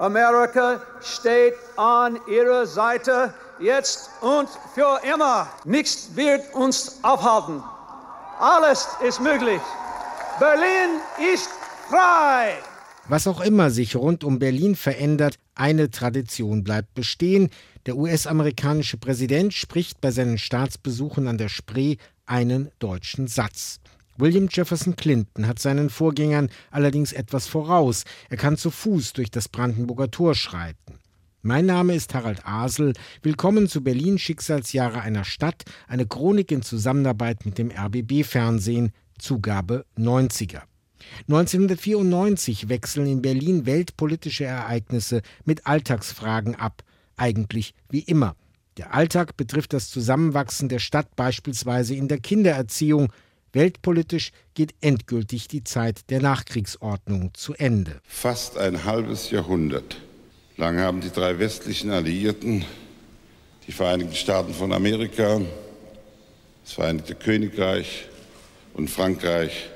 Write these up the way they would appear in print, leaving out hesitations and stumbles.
Amerika steht an ihrer Seite, jetzt und für immer. Nichts wird uns aufhalten. Alles ist möglich. Berlin ist frei. Was auch immer sich rund um Berlin verändert, eine Tradition bleibt bestehen. Der US-amerikanische Präsident spricht bei seinen Staatsbesuchen an der Spree einen deutschen Satz. William Jefferson Clinton hat seinen Vorgängern allerdings etwas voraus. Er kann zu Fuß durch das Brandenburger Tor schreiten. Mein Name ist Harald Asel. Willkommen zu Berlin Schicksalsjahre einer Stadt, eine Chronik in Zusammenarbeit mit dem RBB-Fernsehen, Zugabe 90er. 1994 wechseln in Berlin weltpolitische Ereignisse mit Alltagsfragen ab. Eigentlich wie immer. Der Alltag betrifft das Zusammenwachsen der Stadt beispielsweise in der Kindererziehung. Weltpolitisch geht endgültig die Zeit der Nachkriegsordnung zu Ende. Fast ein halbes Jahrhundert lang haben die drei westlichen Alliierten, die Vereinigten Staaten von Amerika, das Vereinigte Königreich und Frankreich,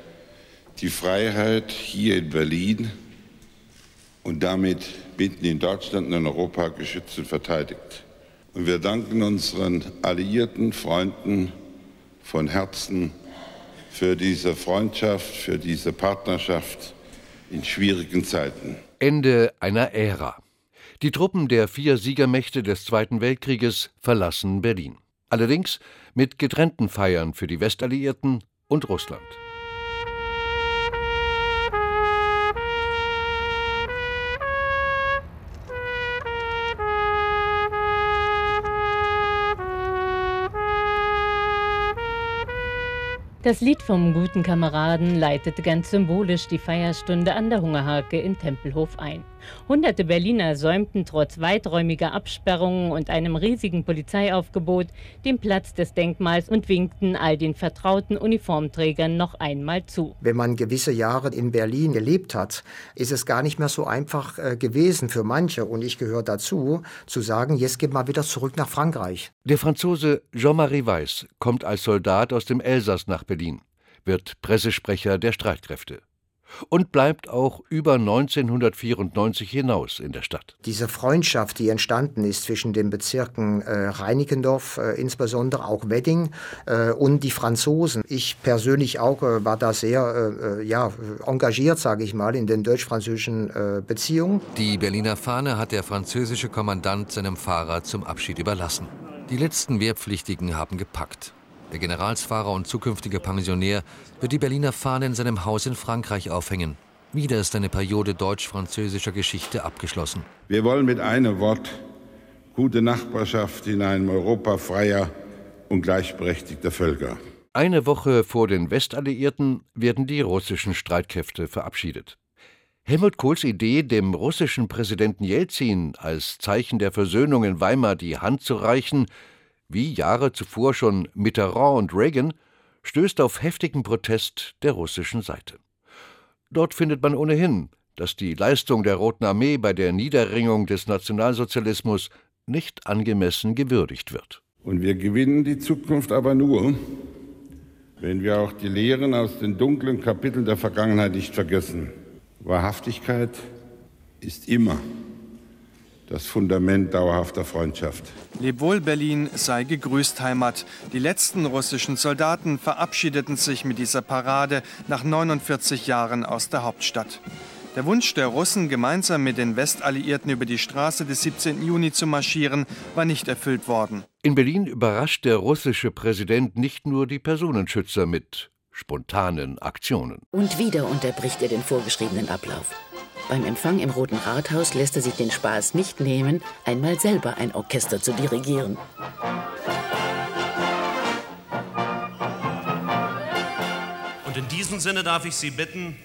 die Freiheit hier in Berlin und damit mitten in Deutschland und in Europa geschützt und verteidigt. Und wir danken unseren alliierten Freunden von Herzen für diese Freundschaft, für diese Partnerschaft in schwierigen Zeiten. Ende einer Ära. Die Truppen der 4 Siegermächte des Zweiten Weltkrieges verlassen Berlin. Allerdings mit getrennten Feiern für die Westalliierten und Russland. Das Lied vom guten Kameraden leitete ganz symbolisch die Feierstunde an der Hungerhake in Tempelhof ein. Hunderte Berliner säumten trotz weiträumiger Absperrungen und einem riesigen Polizeiaufgebot den Platz des Denkmals und winkten all den vertrauten Uniformträgern noch einmal zu. Wenn man gewisse Jahre in Berlin gelebt hat, ist es gar nicht mehr so einfach gewesen für manche, und ich gehöre dazu, zu sagen, jetzt geht mal wieder zurück nach Frankreich. Der Franzose Jean-Marie Weiss kommt als Soldat aus dem Elsass nach Berlin, wird Pressesprecher der Streitkräfte und bleibt auch über 1994 hinaus in der Stadt. Diese Freundschaft, die entstanden ist zwischen den Bezirken Reinickendorf, insbesondere auch Wedding und die Franzosen. Ich persönlich auch war da sehr engagiert, sage ich mal, in den deutsch-französischen Beziehungen. Die Berliner Fahne hat der französische Kommandant seinem Fahrer zum Abschied überlassen. Die letzten Wehrpflichtigen haben gepackt. Der Generalsfahrer und zukünftige Pensionär wird die Berliner Fahne in seinem Haus in Frankreich aufhängen. Wieder ist eine Periode deutsch-französischer Geschichte abgeschlossen. Wir wollen mit einem Wort gute Nachbarschaft in einem Europa freier und gleichberechtigter Völker. Eine Woche vor den Westalliierten werden die russischen Streitkräfte verabschiedet. Helmut Kohls Idee, dem russischen Präsidenten Jelzin als Zeichen der Versöhnung in Weimar die Hand zu reichen, wie Jahre zuvor schon Mitterrand und Reagan, stößt auf heftigen Protest der russischen Seite. Dort findet man ohnehin, dass die Leistung der Roten Armee bei der Niederringung des Nationalsozialismus nicht angemessen gewürdigt wird. Und wir gewinnen die Zukunft aber nur, wenn wir auch die Lehren aus den dunklen Kapiteln der Vergangenheit nicht vergessen. Wahrhaftigkeit ist immer das Fundament dauerhafter Freundschaft. Leb wohl, Berlin, sei gegrüßt, Heimat. Die letzten russischen Soldaten verabschiedeten sich mit dieser Parade nach 49 Jahren aus der Hauptstadt. Der Wunsch der Russen, gemeinsam mit den Westalliierten über die Straße des 17. Juni zu marschieren, war nicht erfüllt worden. In Berlin überrascht der russische Präsident nicht nur die Personenschützer mit spontanen Aktionen. Und wieder unterbricht er den vorgeschriebenen Ablauf. Beim Empfang im Roten Rathaus lässt er sich den Spaß nicht nehmen, einmal selber ein Orchester zu dirigieren. Und in diesem Sinne darf ich Sie bitten,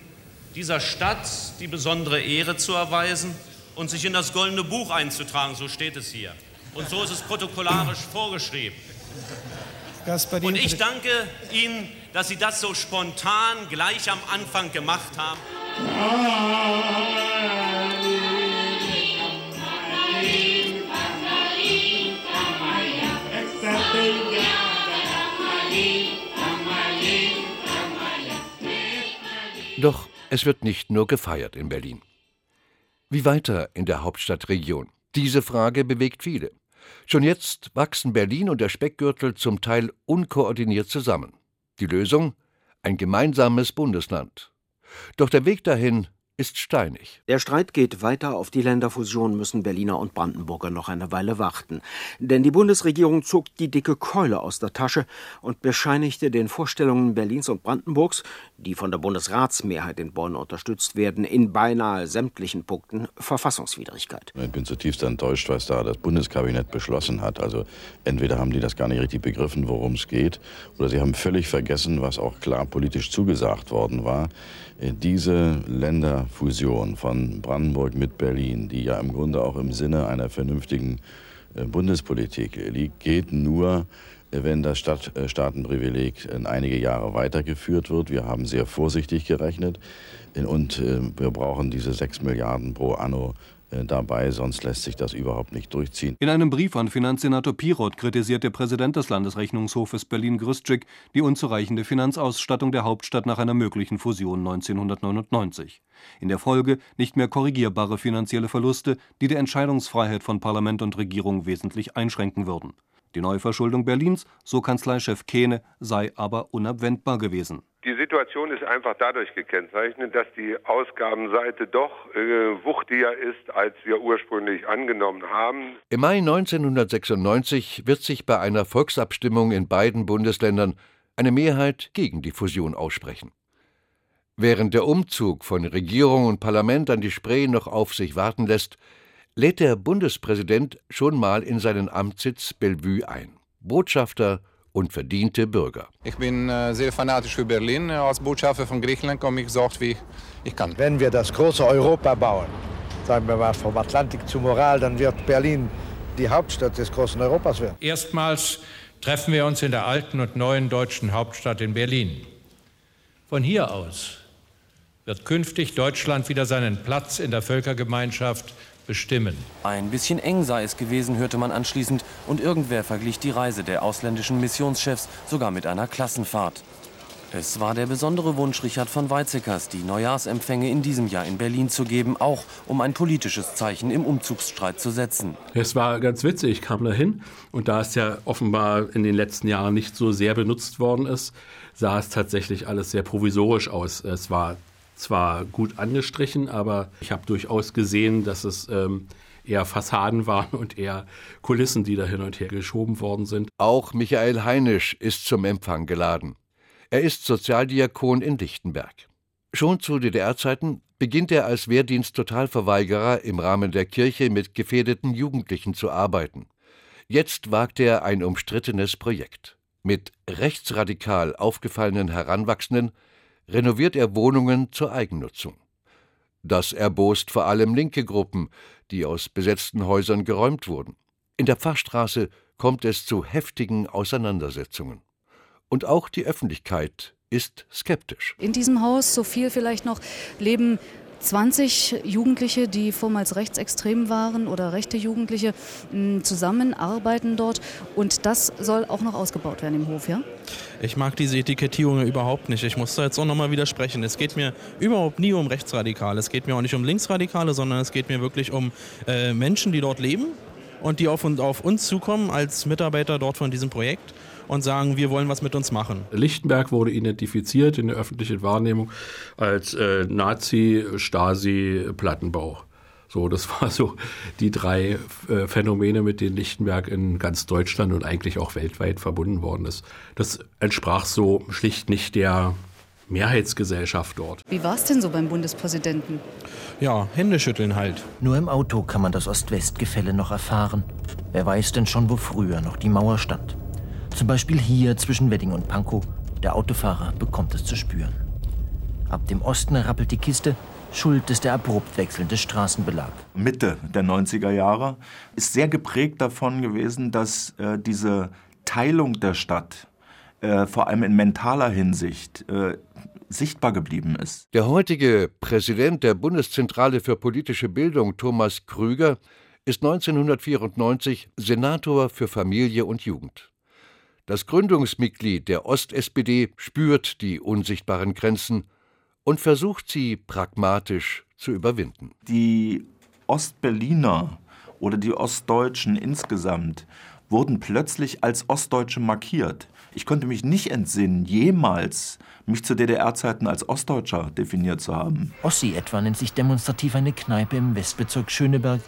dieser Stadt die besondere Ehre zu erweisen und sich in das Goldene Buch einzutragen, so steht es hier. Und so ist es protokollarisch vorgeschrieben. Und ich danke Ihnen, dass Sie das so spontan gleich am Anfang gemacht haben. Doch es wird nicht nur gefeiert in Berlin. Wie weiter in der Hauptstadtregion? Diese Frage bewegt viele. Schon jetzt wachsen Berlin und der Speckgürtel zum Teil unkoordiniert zusammen. Die Lösung? Ein gemeinsames Bundesland. Doch der Weg dahin ist steinig. Der Streit geht weiter. Auf die Länderfusion müssen Berliner und Brandenburger noch eine Weile warten. Denn die Bundesregierung zog die dicke Keule aus der Tasche und bescheinigte den Vorstellungen Berlins und Brandenburgs, die von der Bundesratsmehrheit in Bonn unterstützt werden, in beinahe sämtlichen Punkten Verfassungswidrigkeit. Ich bin zutiefst enttäuscht, was da das Bundeskabinett beschlossen hat. Also entweder haben die das gar nicht richtig begriffen, worum es geht, oder sie haben völlig vergessen, was auch klar politisch zugesagt worden war. Diese Länderfusion von Brandenburg mit Berlin, die ja im Grunde auch im Sinne einer vernünftigen Bundespolitik liegt, geht nur, wenn das Staatenprivileg in einige Jahre weitergeführt wird. Wir haben sehr vorsichtig gerechnet und wir brauchen diese 6 Milliarden pro anno dabei, sonst lässt sich das überhaupt nicht durchziehen. In einem Brief an Finanzsenator Pirot kritisiert der Präsident des Landesrechnungshofes Berlin Grüstczyk die unzureichende Finanzausstattung der Hauptstadt nach einer möglichen Fusion 1999. In der Folge nicht mehr korrigierbare finanzielle Verluste, die die Entscheidungsfreiheit von Parlament und Regierung wesentlich einschränken würden. Die Neuverschuldung Berlins, so Kanzleichef Kehne, sei aber unabwendbar gewesen. Die Situation ist einfach dadurch gekennzeichnet, dass die Ausgabenseite doch wuchtiger ist, als wir ursprünglich angenommen haben. Im Mai 1996 wird sich bei einer Volksabstimmung in beiden Bundesländern eine Mehrheit gegen die Fusion aussprechen. Während der Umzug von Regierung und Parlament an die Spree noch auf sich warten lässt, lädt der Bundespräsident schon mal in seinen Amtssitz Bellevue ein. Botschafter und verdiente Bürger. Ich bin sehr fanatisch für Berlin. Als Botschafter von Griechenland komme ich so oft wie ich kann. Wenn wir das große Europa bauen, sagen wir mal vom Atlantik zum Ural, dann wird Berlin die Hauptstadt des großen Europas werden. Erstmals treffen wir uns in der alten und neuen deutschen Hauptstadt in Berlin. Von hier aus wird künftig Deutschland wieder seinen Platz in der Völkergemeinschaft bestimmen. Ein bisschen eng sei es gewesen, hörte man anschließend, und irgendwer verglich die Reise der ausländischen Missionschefs sogar mit einer Klassenfahrt. Es war der besondere Wunsch Richard von Weizsäckers, die Neujahrsempfänge in diesem Jahr in Berlin zu geben, auch um ein politisches Zeichen im Umzugsstreit zu setzen. Es war ganz witzig, ich kam da hin und da es ja offenbar in den letzten Jahren nicht so sehr benutzt worden ist, sah es tatsächlich alles sehr provisorisch aus. Es war zwar gut angestrichen, aber ich habe durchaus gesehen, dass es eher Fassaden waren und eher Kulissen, die da hin und her geschoben worden sind. Auch Michael Heinisch ist zum Empfang geladen. Er ist Sozialdiakon in Lichtenberg. Schon zu DDR-Zeiten beginnt er als Wehrdiensttotalverweigerer im Rahmen der Kirche mit gefährdeten Jugendlichen zu arbeiten. Jetzt wagt er ein umstrittenes Projekt. Mit rechtsradikal aufgefallenen Heranwachsenden renoviert er Wohnungen zur Eigennutzung. Das erbost vor allem linke Gruppen, die aus besetzten Häusern geräumt wurden. In der Pfarrstraße kommt es zu heftigen Auseinandersetzungen. Und auch die Öffentlichkeit ist skeptisch. In diesem Haus, so viel vielleicht noch, leben 20 Jugendliche, die vormals rechtsextrem waren oder rechte Jugendliche, zusammenarbeiten dort. Und das soll auch noch ausgebaut werden im Hof, ja? Ich mag diese Etikettierung überhaupt nicht. Ich muss da jetzt auch nochmal widersprechen. Es geht mir überhaupt nie um Rechtsradikale. Es geht mir auch nicht um Linksradikale, sondern es geht mir wirklich um Menschen, die dort leben und die auf uns zukommen als Mitarbeiter dort von diesem Projekt und sagen, wir wollen was mit uns machen. Lichtenberg wurde identifiziert in der öffentlichen Wahrnehmung als Nazi-Stasi-Plattenbau. So, das war so die drei Phänomene, mit denen Lichtenberg in ganz Deutschland und eigentlich auch weltweit verbunden worden ist. Das entsprach so schlicht nicht der Mehrheitsgesellschaft dort. Wie war es denn so beim Bundespräsidenten? Ja, Händeschütteln halt. Nur im Auto kann man das Ost-West-Gefälle noch erfahren. Wer weiß denn schon, wo früher noch die Mauer stand? Zum Beispiel hier zwischen Wedding und Pankow. Der Autofahrer bekommt es zu spüren. Ab dem Osten rappelt die Kiste. Schuld ist der abrupt wechselnde Straßenbelag. Mitte der 90er Jahre ist sehr geprägt davon gewesen, dass diese Teilung der Stadt, vor allem in mentaler Hinsicht, sichtbar geblieben ist. Der heutige Präsident der Bundeszentrale für politische Bildung, Thomas Krüger, ist 1994 Senator für Familie und Jugend. Das Gründungsmitglied der Ost-SPD spürt die unsichtbaren Grenzen und versucht, sie pragmatisch zu überwinden. Die Ostberliner oder die Ostdeutschen insgesamt wurden plötzlich als Ostdeutsche markiert. Ich konnte mich nicht entsinnen, jemals mich zu DDR-Zeiten als Ostdeutscher definiert zu haben. Ossi etwa nennt sich demonstrativ eine Kneipe im Westbezirk Schöneberg,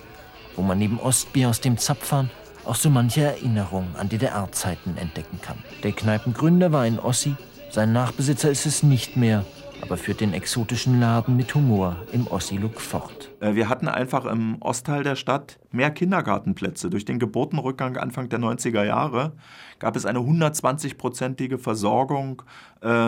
wo man neben Ostbier aus dem Zapfhahn auch so manche Erinnerung an DDR-Zeiten entdecken kann. Der Kneipengründer war ein Ossi, sein Nachbesitzer ist es nicht mehr, aber führt den exotischen Laden mit Humor im Ossi-Look fort. Wir hatten einfach im Ostteil der Stadt mehr Kindergartenplätze. Durch den Geburtenrückgang Anfang der 90er Jahre gab es eine 120-prozentige Versorgung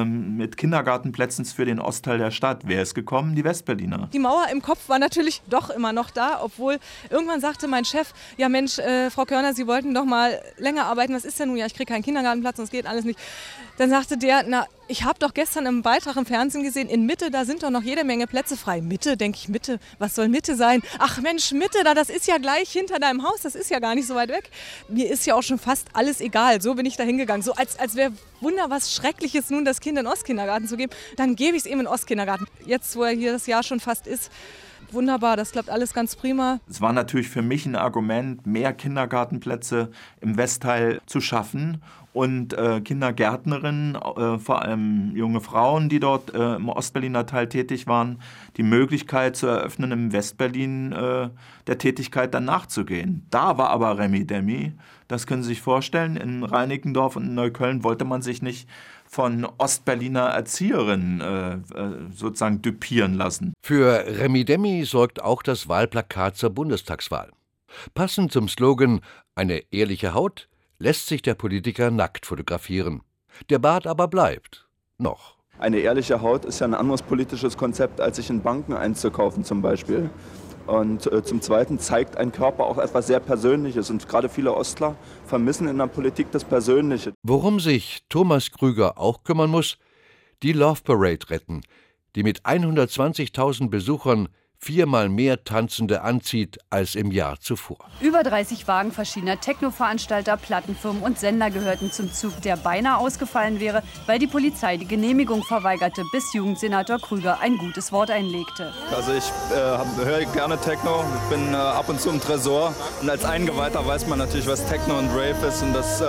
mit Kindergartenplätzen für den Ostteil der Stadt. Wer ist gekommen? Die Westberliner. Die Mauer im Kopf war natürlich doch immer noch da, obwohl irgendwann sagte mein Chef, ja Mensch, Frau Körner, Sie wollten doch mal länger arbeiten, was ist denn nun? Ja, ich kriege keinen Kindergartenplatz und es geht alles nicht. Dann sagte der, na, ich habe doch gestern im Beitrag im Fernsehen gesehen, in Mitte, da sind doch noch jede Menge Plätze frei. Mitte, denke ich, Mitte, was soll Mitte sein? Ach Mensch, Mitte, da, das ist ja gleich hinter deinem Haus, das ist ja gar nicht so weit weg. Mir ist ja auch schon fast alles egal, so bin ich da hingegangen. So als wäre Wunder was Schreckliches nun, das Kind in den Ostkindergarten zu geben, dann gebe ich es eben in den Ostkindergarten. Jetzt, wo er hier das Jahr schon fast ist, wunderbar, das klappt alles ganz prima. Es war natürlich für mich ein Argument, mehr Kindergartenplätze im Westteil zu schaffen. Und Kindergärtnerinnen, vor allem junge Frauen, die dort im Ostberliner Teil tätig waren, die Möglichkeit zu eröffnen, im Westberlin der Tätigkeit dann nachzugehen. Da war aber Remi Demi, das können Sie sich vorstellen, in Reinickendorf und in Neukölln wollte man sich nicht von Ostberliner Erzieherinnen sozusagen düpieren lassen. Für Remi Demi sorgt auch das Wahlplakat zur Bundestagswahl. Passend zum Slogan »Eine ehrliche Haut«, lässt sich der Politiker nackt fotografieren. Der Bart aber bleibt. Noch. Eine ehrliche Haut ist ja ein anderes politisches Konzept, als sich in Banken einzukaufen zum Beispiel. Und zum Zweiten zeigt ein Körper auch etwas sehr Persönliches. Und gerade viele Ostler vermissen in der Politik das Persönliche. Worum sich Thomas Krüger auch kümmern muss, die Love Parade retten, die mit 120.000 Besuchern viermal mehr Tanzende anzieht als im Jahr zuvor. Über 30 Wagen verschiedener Techno-Veranstalter, Plattenfirmen und Sender gehörten zum Zug, der beinahe ausgefallen wäre, weil die Polizei die Genehmigung verweigerte, bis Jugendsenator Krüger ein gutes Wort einlegte. Also ich höre gerne Techno, ich bin ab und zu im Tresor und als Eingeweihter weiß man natürlich, was Techno und Rave ist und das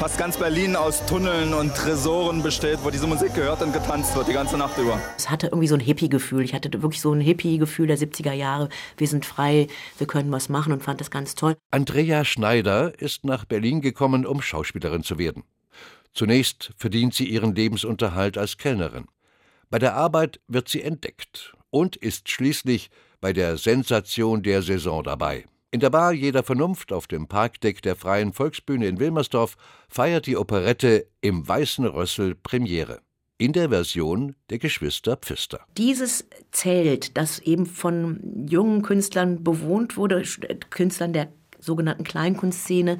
fast ganz Berlin aus Tunneln und Tresoren besteht, wo diese Musik gehört und getanzt wird, die ganze Nacht über. Es hatte irgendwie so ein Hippie-Gefühl. Ich hatte wirklich so ein Hippie-Gefühl der 70er Jahre. Wir sind frei, wir können was machen und fand das ganz toll. Andrea Schneider ist nach Berlin gekommen, um Schauspielerin zu werden. Zunächst verdient sie ihren Lebensunterhalt als Kellnerin. Bei der Arbeit wird sie entdeckt und ist schließlich bei der Sensation der Saison dabei. In der Bar jeder Vernunft auf dem Parkdeck der Freien Volksbühne in Wilmersdorf feiert die Operette Im Weißen Rössel Premiere. In der Version der Geschwister Pfister. Dieses Zelt, das eben von jungen Künstlern bewohnt wurde, Künstlern der sogenannten Kleinkunstszene,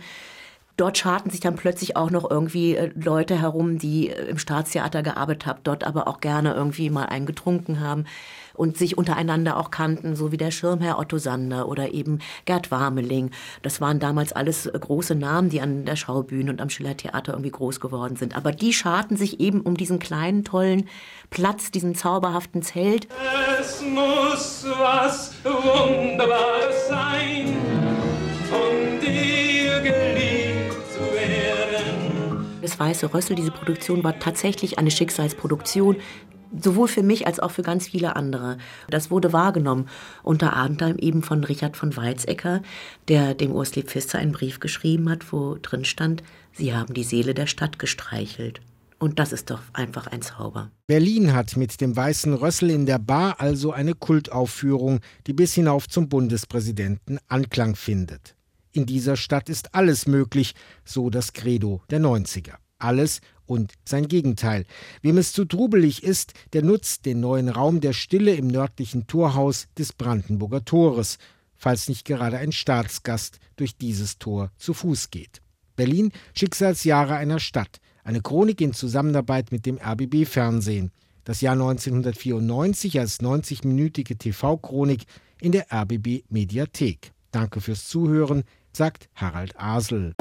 dort scharten sich dann plötzlich auch noch irgendwie Leute herum, die im Staatstheater gearbeitet haben, dort aber auch gerne irgendwie mal einen getrunken haben und sich untereinander auch kannten, so wie der Schirmherr Otto Sander oder eben Gerd Warmeling. Das waren damals alles große Namen, die an der Schaubühne und am Schillertheater irgendwie groß geworden sind. Aber die scharten sich eben um diesen kleinen, tollen Platz, diesen zauberhaften Zelt. Es muss was Wunderbares sein, von dir geliebt zu werden. Das Weiße Rössel, diese Produktion war tatsächlich eine Schicksalsproduktion, sowohl für mich als auch für ganz viele andere. Das wurde wahrgenommen, unter anderem eben von Richard von Weizsäcker, der dem Urs Lee Pfister einen Brief geschrieben hat, wo drin stand, Sie haben die Seele der Stadt gestreichelt. Und das ist doch einfach ein Zauber. Berlin hat mit dem Weißen Rössel in der Bar also eine Kultaufführung, die bis hinauf zum Bundespräsidenten Anklang findet. In dieser Stadt ist alles möglich, so das Credo der 90er. Alles und sein Gegenteil. Wem es zu trubelig ist, der nutzt den neuen Raum der Stille im nördlichen Torhaus des Brandenburger Tores, falls nicht gerade ein Staatsgast durch dieses Tor zu Fuß geht. Berlin, Schicksalsjahre einer Stadt. Eine Chronik in Zusammenarbeit mit dem RBB-Fernsehen. Das Jahr 1994 als 90-minütige TV-Chronik in der RBB-Mediathek. Danke fürs Zuhören, sagt Harald Asel.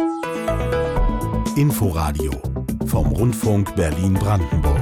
Inforadio vom Rundfunk Berlin-Brandenburg.